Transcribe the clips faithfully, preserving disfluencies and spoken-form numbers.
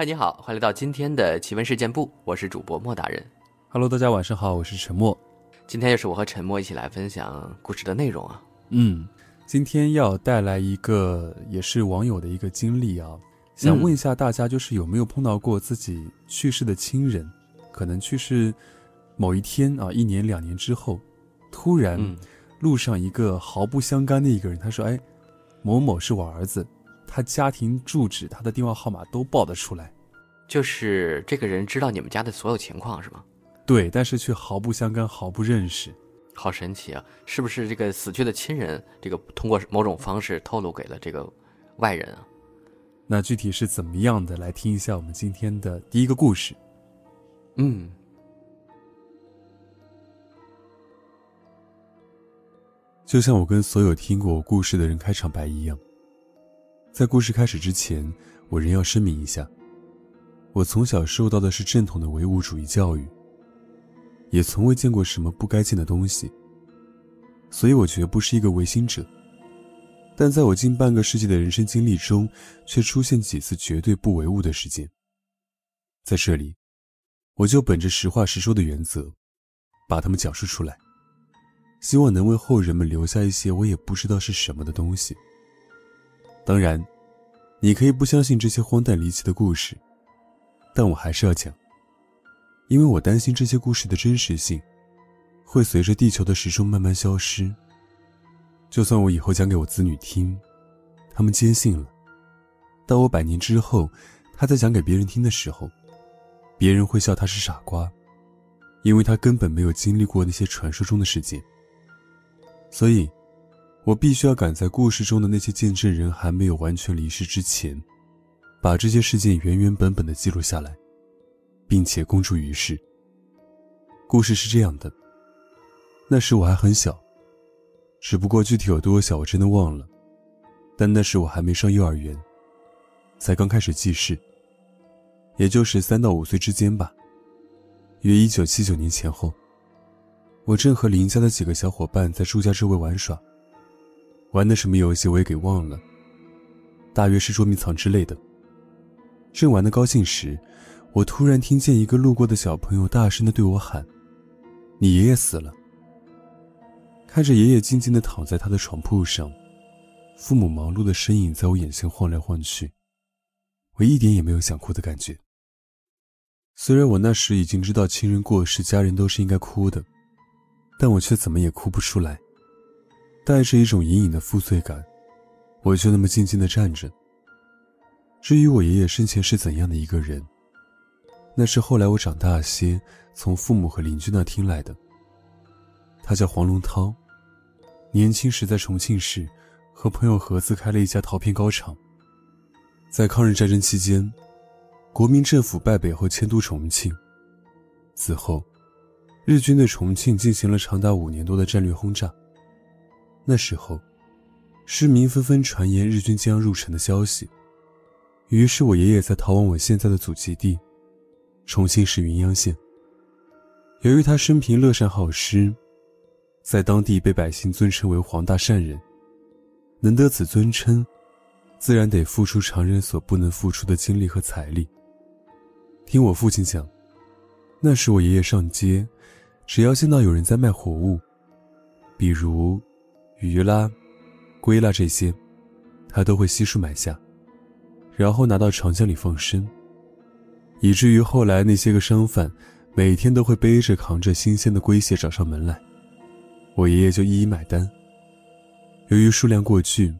嗨，你好，欢迎来到今天的奇闻事件部，我是主播莫大人。Hello， 大家晚上好，我是陈默。今天又是我和陈默一起来分享故事的内容啊。嗯，今天要带来一个也是网友的一个经历啊，想问一下大家，就是有没有碰到过自己去世的亲人，嗯、可能去世某一天啊，一年两年之后，突然、嗯、路上一个毫不相干的一个人，他说：“哎，某某是我儿子。”他家庭住址、他的电话号码都报得出来，就是这个人知道你们家的所有情况是吗？对，但是却毫不相干、毫不认识，好神奇啊！是不是这个死去的亲人，这个通过某种方式透露给了这个外人啊？那具体是怎么样的？来听一下我们今天的第一个故事。嗯，就像我跟所有听过我故事的人开场白一样。在故事开始之前，我仍要声明一下，我从小受到的是正统的唯物主义教育，也从未见过什么不该见的东西，所以我绝不是一个唯心者。但在我近半个世纪的人生经历中，却出现几次绝对不唯物的事件。在这里，我就本着实话实说的原则，把它们讲述出来，希望能为后人们留下一些我也不知道是什么的东西。当然，你可以不相信这些荒诞离奇的故事，但我还是要讲，因为我担心这些故事的真实性会随着地球的时钟慢慢消失。就算我以后讲给我子女听，他们坚信了，到我百年之后，他在讲给别人听的时候，别人会笑他是傻瓜，因为他根本没有经历过那些传说中的事件。所以我必须要赶在故事中的那些见证人还没有完全离世之前，把这些事件原原本本地记录下来，并且公诸于世。故事是这样的，那时我还很小，只不过具体有多小我真的忘了，但那时我还没上幼儿园，才刚开始记事，也就是三到五岁之间吧，约一九七九年前后，我正和邻家的几个小伙伴在住家周围玩耍，玩的什么游戏我也给忘了，大约是捉迷藏之类的。正玩的高兴时，我突然听见一个路过的小朋友大声地对我喊：“你爷爷死了！”看着爷爷静静地躺在他的床铺上，父母忙碌的身影在我眼前晃来晃去，我一点也没有想哭的感觉。虽然我那时已经知道亲人过世，家人都是应该哭的，但我却怎么也哭不出来。带着一种隐隐的负罪感，我就那么静静地站着。至于我爷爷生前是怎样的一个人，那是后来我长大些，从父母和邻居那听来的。他叫黄龙涛，年轻时在重庆市和朋友合资开了一家陶片高厂。在抗日战争期间，国民政府败北后迁都重庆，此后日军对重庆进行了长达五年多的战略轰炸。那时候，市民纷纷传言日军将入城的消息，于是我爷爷才逃往我现在的祖籍地，重庆市云阳县。由于他生平乐善好施，在当地被百姓尊称为黄大善人。能得此尊称，自然得付出常人所不能付出的精力和财力。听我父亲讲，那时我爷爷上街，只要见到有人在卖活物，比如鱼啦、龟啦这些，他都会悉数买下，然后拿到长江里放生，以至于后来那些个商贩每天都会背着扛着新鲜的龟蟹找上门来，我爷爷就一一买单。由于数量过巨，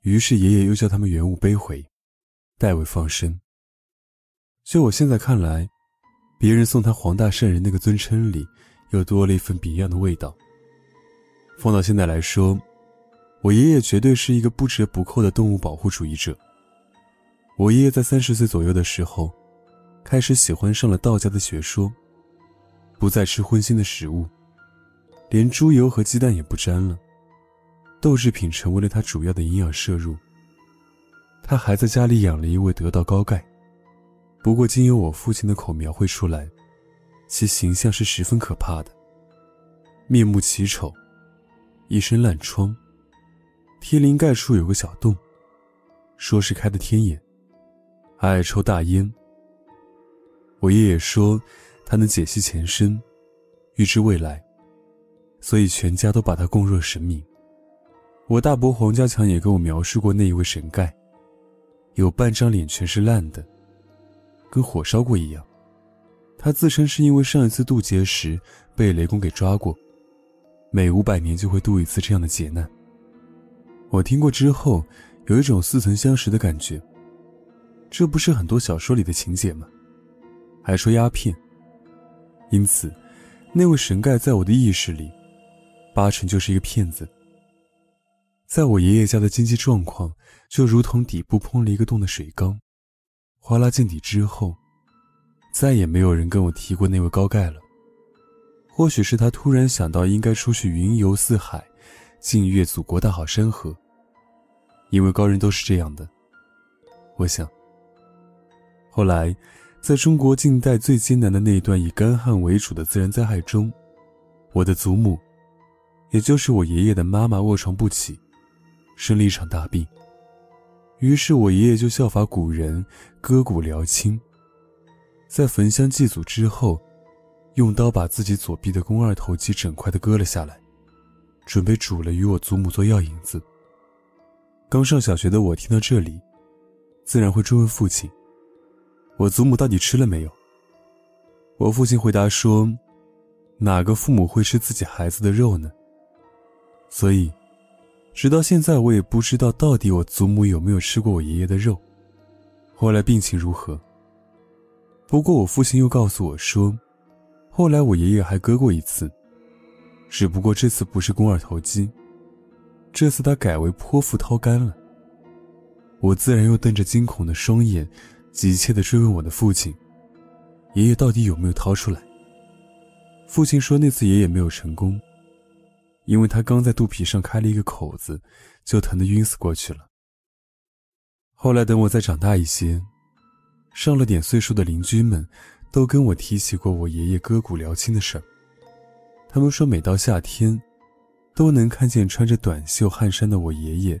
于是爷爷又叫他们原物背回，代为放生。就我现在看来，别人送他黄大善人那个尊称里，又多了一份别样的味道。放到现在来说，我爷爷绝对是一个不折不扣的动物保护主义者。我爷爷在三十岁左右的时候，开始喜欢上了道家的学说，不再吃荤腥的食物，连猪油和鸡蛋也不沾了，豆制品成为了他主要的营养摄入。他还在家里养了一位得道高钙，不过经由我父亲的口描绘出来，其形象是十分可怕的，面目奇丑，一身烂疮，天灵盖处有个小洞，说是开的天眼，还爱抽大烟。我爷爷说他能解析前身，预知未来，所以全家都把他供若神明。我大伯黄家强也跟我描述过那一位神丐，有半张脸全是烂的，跟火烧过一样。他自称是因为上一次渡劫时被雷公给抓过，每五百年就会渡一次这样的劫难。我听过之后有一种似曾相识的感觉，这不是很多小说里的情节吗？还说鸦片。因此那位神丐在我的意识里八成就是一个骗子。在我爷爷家的经济状况就如同底部碰了一个洞的水缸，哗啦见底之后，再也没有人跟我提过那位高丐了。或许是他突然想到应该出去云游四海，尽阅祖国大好山河，因为高人都是这样的，我想。后来在中国近代最艰难的那一段以干旱为主的自然灾害中，我的祖母，也就是我爷爷的妈妈，卧床不起，生了一场大病。于是我爷爷就效法古人割骨疗亲，在焚香祭祖之后，用刀把自己左臂的肱二头肌整块的割了下来，准备煮了与我祖母做药引子。刚上小学的我听到这里，自然会追问父亲，我祖母到底吃了没有？我父亲回答说，哪个父母会吃自己孩子的肉呢？所以直到现在我也不知道到底我祖母有没有吃过我爷爷的肉，后来病情如何。不过我父亲又告诉我说，后来我爷爷还割过一次，只不过这次不是肱二头肌，这次他改为剖腹掏肝了。我自然又瞪着惊恐的双眼，急切地追问我的父亲，爷爷到底有没有掏出来。父亲说那次爷爷没有成功，因为他刚在肚皮上开了一个口子，就疼得晕死过去了。后来等我再长大一些，上了点岁数的邻居们都跟我提起过我爷爷割骨疗亲的事儿。他们说每到夏天都能看见穿着短袖汗衫的我爷爷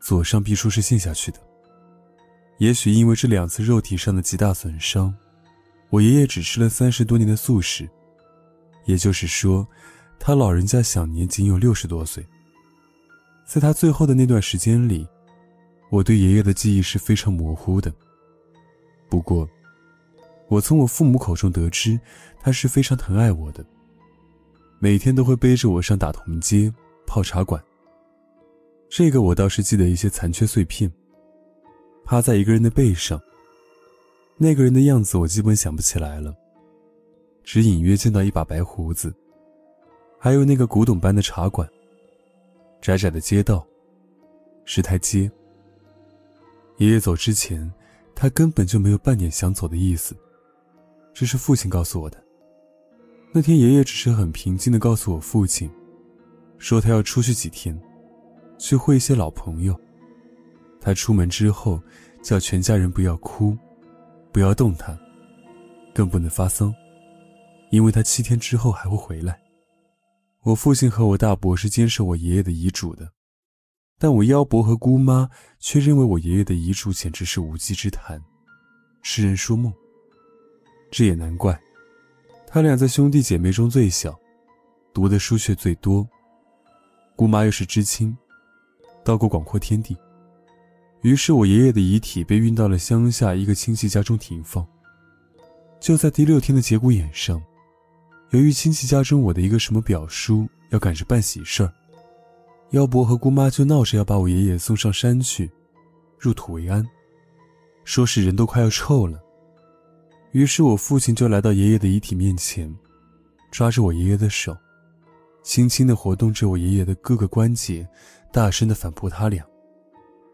左上臂处是陷下去的。也许因为这两次肉体上的极大损伤，我爷爷只吃了三十多年的素食，也就是说他老人家享年仅有六十多岁。在他最后的那段时间里，我对爷爷的记忆是非常模糊的。不过我从我父母口中得知，他是非常疼爱我的，每天都会背着我上打铜街泡茶馆。这个我倒是记得一些残缺碎片。趴在一个人的背上，那个人的样子我基本想不起来了，只隐约见到一把白胡子，还有那个古董般的茶馆，窄窄的街道，石台街。爷爷走之前他根本就没有半点想走的意思，这是父亲告诉我的。那天爷爷只是很平静地告诉我父亲，说他要出去几天，去会一些老朋友。他出门之后叫全家人不要哭，不要动他，更不能发丧，因为他七天之后还会回来。我父亲和我大伯是坚守我爷爷的遗嘱的，但我幺伯和姑妈却认为我爷爷的遗嘱简直是无稽之谈，痴人说梦。这也难怪，他俩在兄弟姐妹中最小，读的书却最多。姑妈又是知青，到过广阔天地。于是我爷爷的遗体被运到了乡下一个亲戚家中停放。就在第六天的节骨眼上，由于亲戚家中我的一个什么表叔要赶着办喜事儿，幺伯和姑妈就闹着要把我爷爷送上山去入土为安，说是人都快要臭了。于是我父亲就来到爷爷的遗体面前，抓着我爷爷的手，轻轻地活动着我爷爷的各个关节，大声地反驳他俩，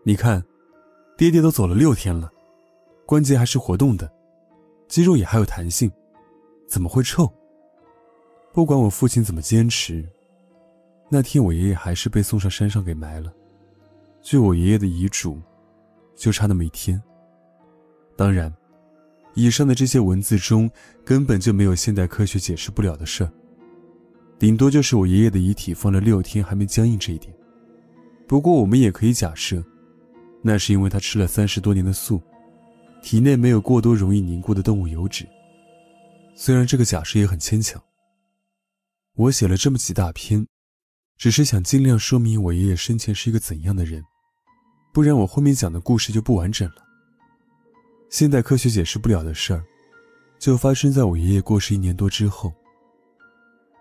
你看爹爹都走了六天了，关节还是活动的，肌肉也还有弹性，怎么会臭？不管我父亲怎么坚持，那天我爷爷还是被送上山上给埋了，据我爷爷的遗嘱就差那么一天。当然以上的这些文字中根本就没有现代科学解释不了的事儿，顶多就是我爷爷的遗体放了六天还没僵硬这一点。不过我们也可以假设，那是因为他吃了三十多年的素，体内没有过多容易凝固的动物油脂。虽然这个假设也很牵强。我写了这么几大篇，只是想尽量说明我爷爷生前是一个怎样的人，不然我后面讲的故事就不完整了。现代科学解释不了的事儿，就发生在我爷爷过世一年多之后。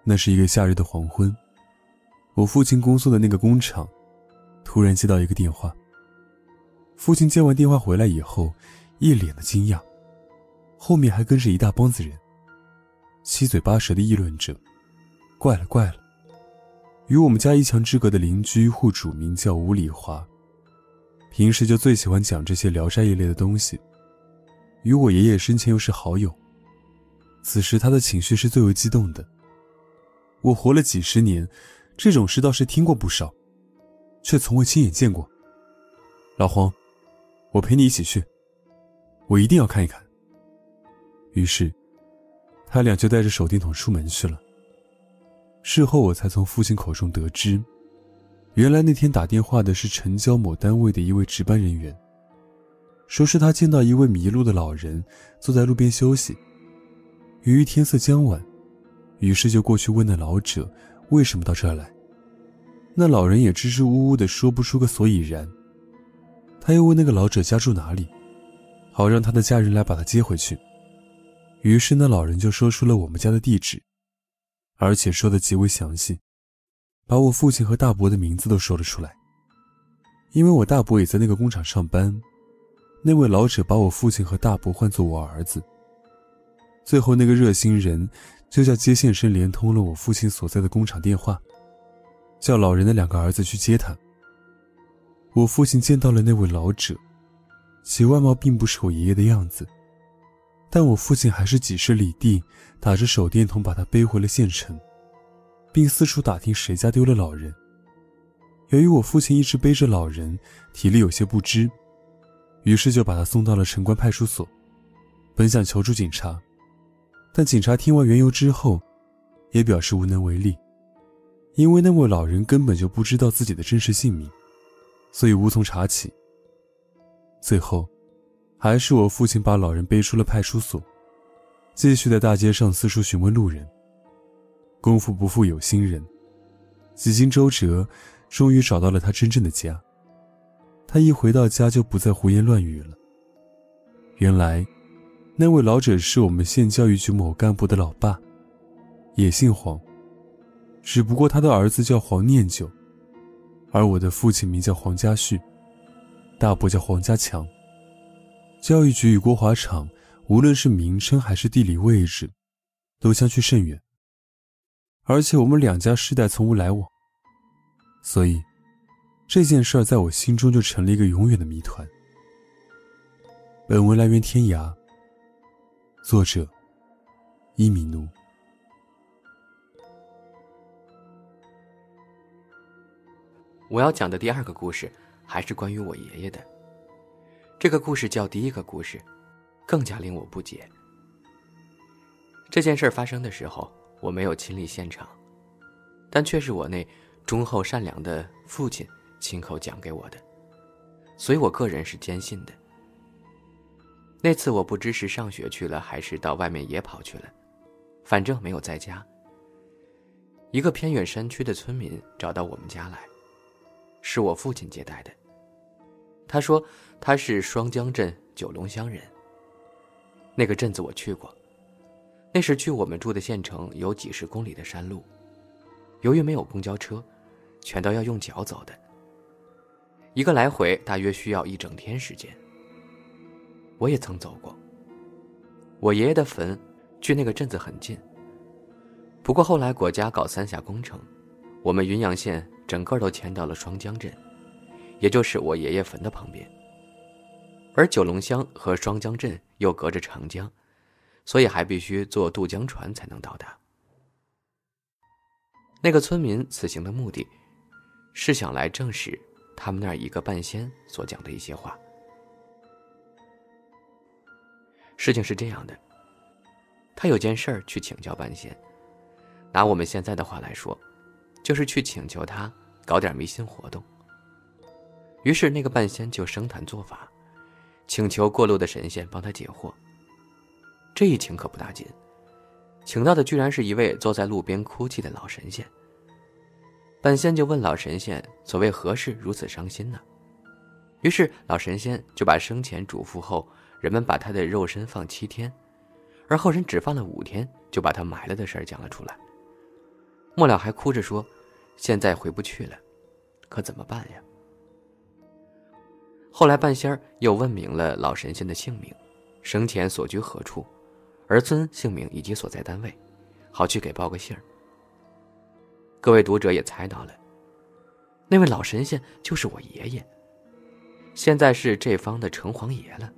那是一个夏日的黄昏，我父亲工作的那个工厂突然接到一个电话。父亲接完电话回来以后，一脸的惊讶，后面还跟着一大帮子人，七嘴八舌的议论着，怪了怪了。与我们家一墙之隔的邻居户主名叫吴礼华，平时就最喜欢讲这些聊斋一类的东西，与我爷爷生前又是好友，此时他的情绪是最为激动的。我活了几十年，这种事倒是听过不少，却从未亲眼见过。老黄，我陪你一起去，我一定要看一看。于是他俩就带着手电筒出门去了。事后我才从父亲口中得知，原来那天打电话的是城郊某单位的一位值班人员，说是他见到一位迷路的老人坐在路边休息，由于天色将晚，于是就过去问那老者为什么到这儿来。那老人也支支吾吾地说不出个所以然。他又问那个老者家住哪里，好让他的家人来把他接回去。于是那老人就说出了我们家的地址，而且说得极为详细，把我父亲和大伯的名字都说了出来。因为我大伯也在那个工厂上班，那位老者把我父亲和大伯唤作我儿子。最后那个热心人就叫接线生连通了我父亲所在的工厂电话，叫老人的两个儿子去接他。我父亲见到了那位老者，其外貌并不是我爷爷的样子，但我父亲还是几十里地打着手电筒把他背回了县城，并四处打听谁家丢了老人。由于我父亲一直背着老人，体力有些不支，于是就把他送到了城关派出所，本想求助警察，但警察听完缘由之后也表示无能为力，因为那位老人根本就不知道自己的真实姓名，所以无从查起。最后还是我父亲把老人背出了派出所，继续在大街上四处询问路人。功夫不负有心人，几经周折终于找到了他真正的家。他一回到家就不再胡言乱语了。原来那位老者是我们县教育局某干部的老爸，也姓黄，只不过他的儿子叫黄念久，而我的父亲名叫黄家旭，大伯叫黄家强。教育局与郭华厂无论是名称还是地理位置都相去甚远，而且我们两家世代从无来往，所以这件事儿在我心中就成了一个永远的谜团。本文来源天涯，作者伊米奴。我要讲的第二个故事还是关于我爷爷的，这个故事较第一个故事更加令我不解。这件事发生的时候我没有亲历现场，但却是我那忠厚善良的父亲亲口讲给我的，所以我个人是坚信的。那次我不知是上学去了还是到外面野跑去了，反正没有在家。一个偏远山区的村民找到我们家来，是我父亲接待的。他说他是双江镇九龙乡人，那个镇子我去过，那时去我们住的县城有几十公里的山路，由于没有公交车，全都要用脚走的，一个来回大约需要一整天时间。我也曾走过，我爷爷的坟距那个镇子很近，不过后来国家搞三峡工程，我们云阳县整个都迁到了双江镇，也就是我爷爷坟的旁边。而九龙乡和双江镇又隔着长江，所以还必须坐渡江船才能到达。那个村民此行的目的是想来证实他们那儿一个半仙所讲的一些话。事情是这样的，他有件事儿去请教半仙，拿我们现在的话来说，就是去请求他搞点迷信活动。于是那个半仙就生坛做法，请求过路的神仙帮他解惑。这一请可不大紧，请到的居然是一位坐在路边哭泣的老神仙。半仙就问老神仙，所谓何事如此伤心呢？于是老神仙就把生前嘱咐后人们把他的肉身放七天，而后人只放了五天，就把他埋了的事儿讲了出来。末了还哭着说，现在回不去了，可怎么办呀？后来半仙儿又问明了老神仙的姓名，生前所居何处，儿孙姓名以及所在单位，好去给报个信儿。各位读者也猜到了，那位老神仙就是我爷爷，现在是这方的城隍爷了。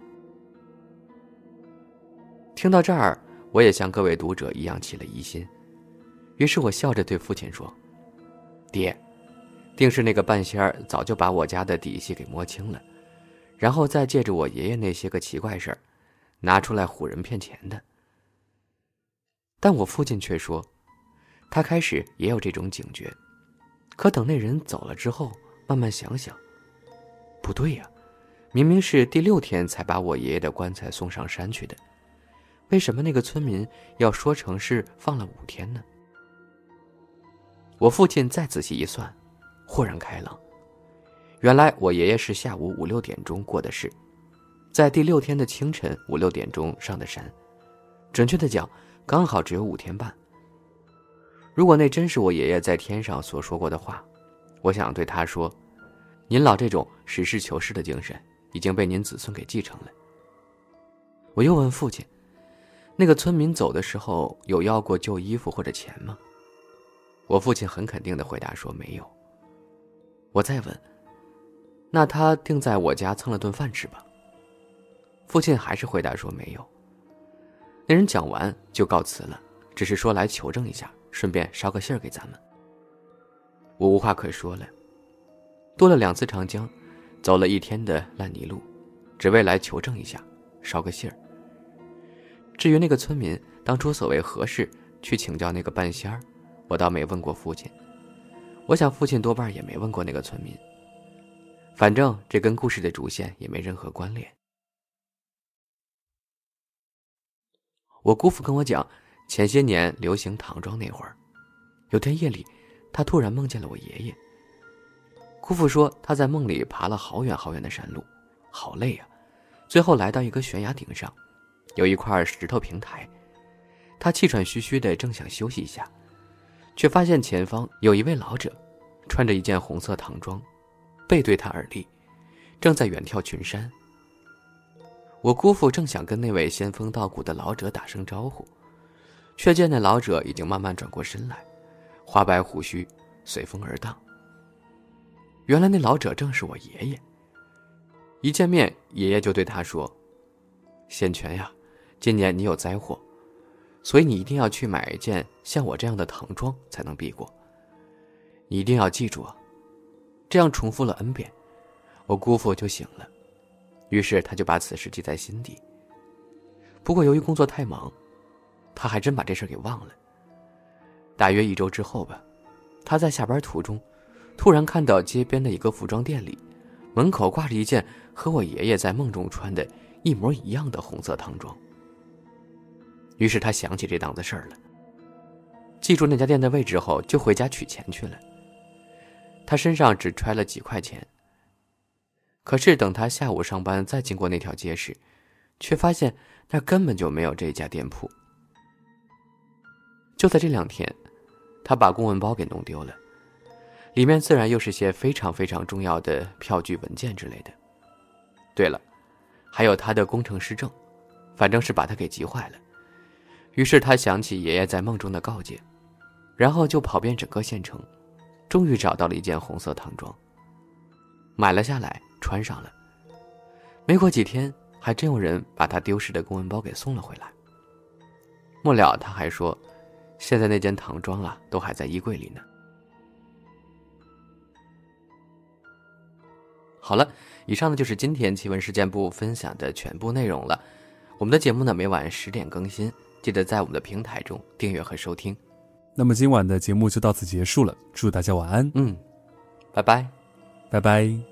听到这儿，我也像各位读者一样起了疑心，于是我笑着对父亲说，爹，定是那个半仙儿早就把我家的底细给摸清了，然后再借着我爷爷那些个奇怪事儿，拿出来唬人骗钱的。但我父亲却说，他开始也有这种警觉，可等那人走了之后，慢慢想想，不对呀，明明是第六天才把我爷爷的棺材送上山去的，为什么那个村民要说成是放了五天呢？我父亲再仔细一算，豁然开朗，原来我爷爷是下午五六点钟过的事，在第六天的清晨五六点钟上的山，准确的讲，刚好只有五天半。如果那真是我爷爷在天上所说过的话，我想对他说，您老这种实事求是的精神已经被您子孙给继承了。我又问父亲，那个村民走的时候有要过旧衣服或者钱吗？我父亲很肯定地回答说，没有。我再问，那他定在我家蹭了顿饭吃吧？父亲还是回答说，没有。那人讲完就告辞了，只是说来求证一下，顺便捎个信儿给咱们。我无话可说了，渡了两次长江，走了一天的烂泥路，只为来求证一下，捎个信儿。至于那个村民当初所谓何事去请教那个半仙儿，我倒没问过父亲，我想父亲多半也没问过那个村民，反正这跟故事的主线也没任何关联。我姑父跟我讲，前些年流行唐装那会儿，有天夜里他突然梦见了我爷爷。姑父说他在梦里爬了好远好远的山路，好累啊，最后来到一个悬崖顶上，有一块石头平台，他气喘吁吁的正想休息一下，却发现前方有一位老者，穿着一件红色唐装，背对他而立，正在远眺群山。我姑父正想跟那位仙风道骨的老者打声招呼，却见那老者已经慢慢转过身来，花白胡须随风而荡。原来那老者正是我爷爷。一见面，爷爷就对他说，仙泉呀，今年你有灾祸，所以你一定要去买一件像我这样的唐装才能避过，你一定要记住啊。这样重复了 n 遍，我姑父就醒了，于是他就把此事记在心底。不过由于工作太忙，他还真把这事给忘了。大约一周之后吧，他在下班途中突然看到街边的一个服装店里，门口挂着一件和我爷爷在梦中穿的一模一样的红色唐装。于是他想起这档子事儿了，记住那家店的位置后，就回家取钱去了。他身上只揣了几块钱，可是等他下午上班再经过那条街时，却发现那根本就没有这家店铺。就在这两天，他把公文包给弄丢了，里面自然又是些非常非常重要的票据文件之类的。对了，还有他的工程师证，反正是把他给急坏了。于是他想起爷爷在梦中的告诫，然后就跑遍整个县城，终于找到了一件红色唐装，买了下来穿上了。没过几天，还真有人把他丢失的公文包给送了回来。末了他还说，现在那件唐装啊都还在衣柜里呢。好了，以上呢就是今天奇闻事件部分享的全部内容了。我们的节目呢每晚十点更新，记得在我们的平台中订阅和收听。那么今晚的节目就到此结束了，祝大家晚安。嗯，拜拜，拜拜。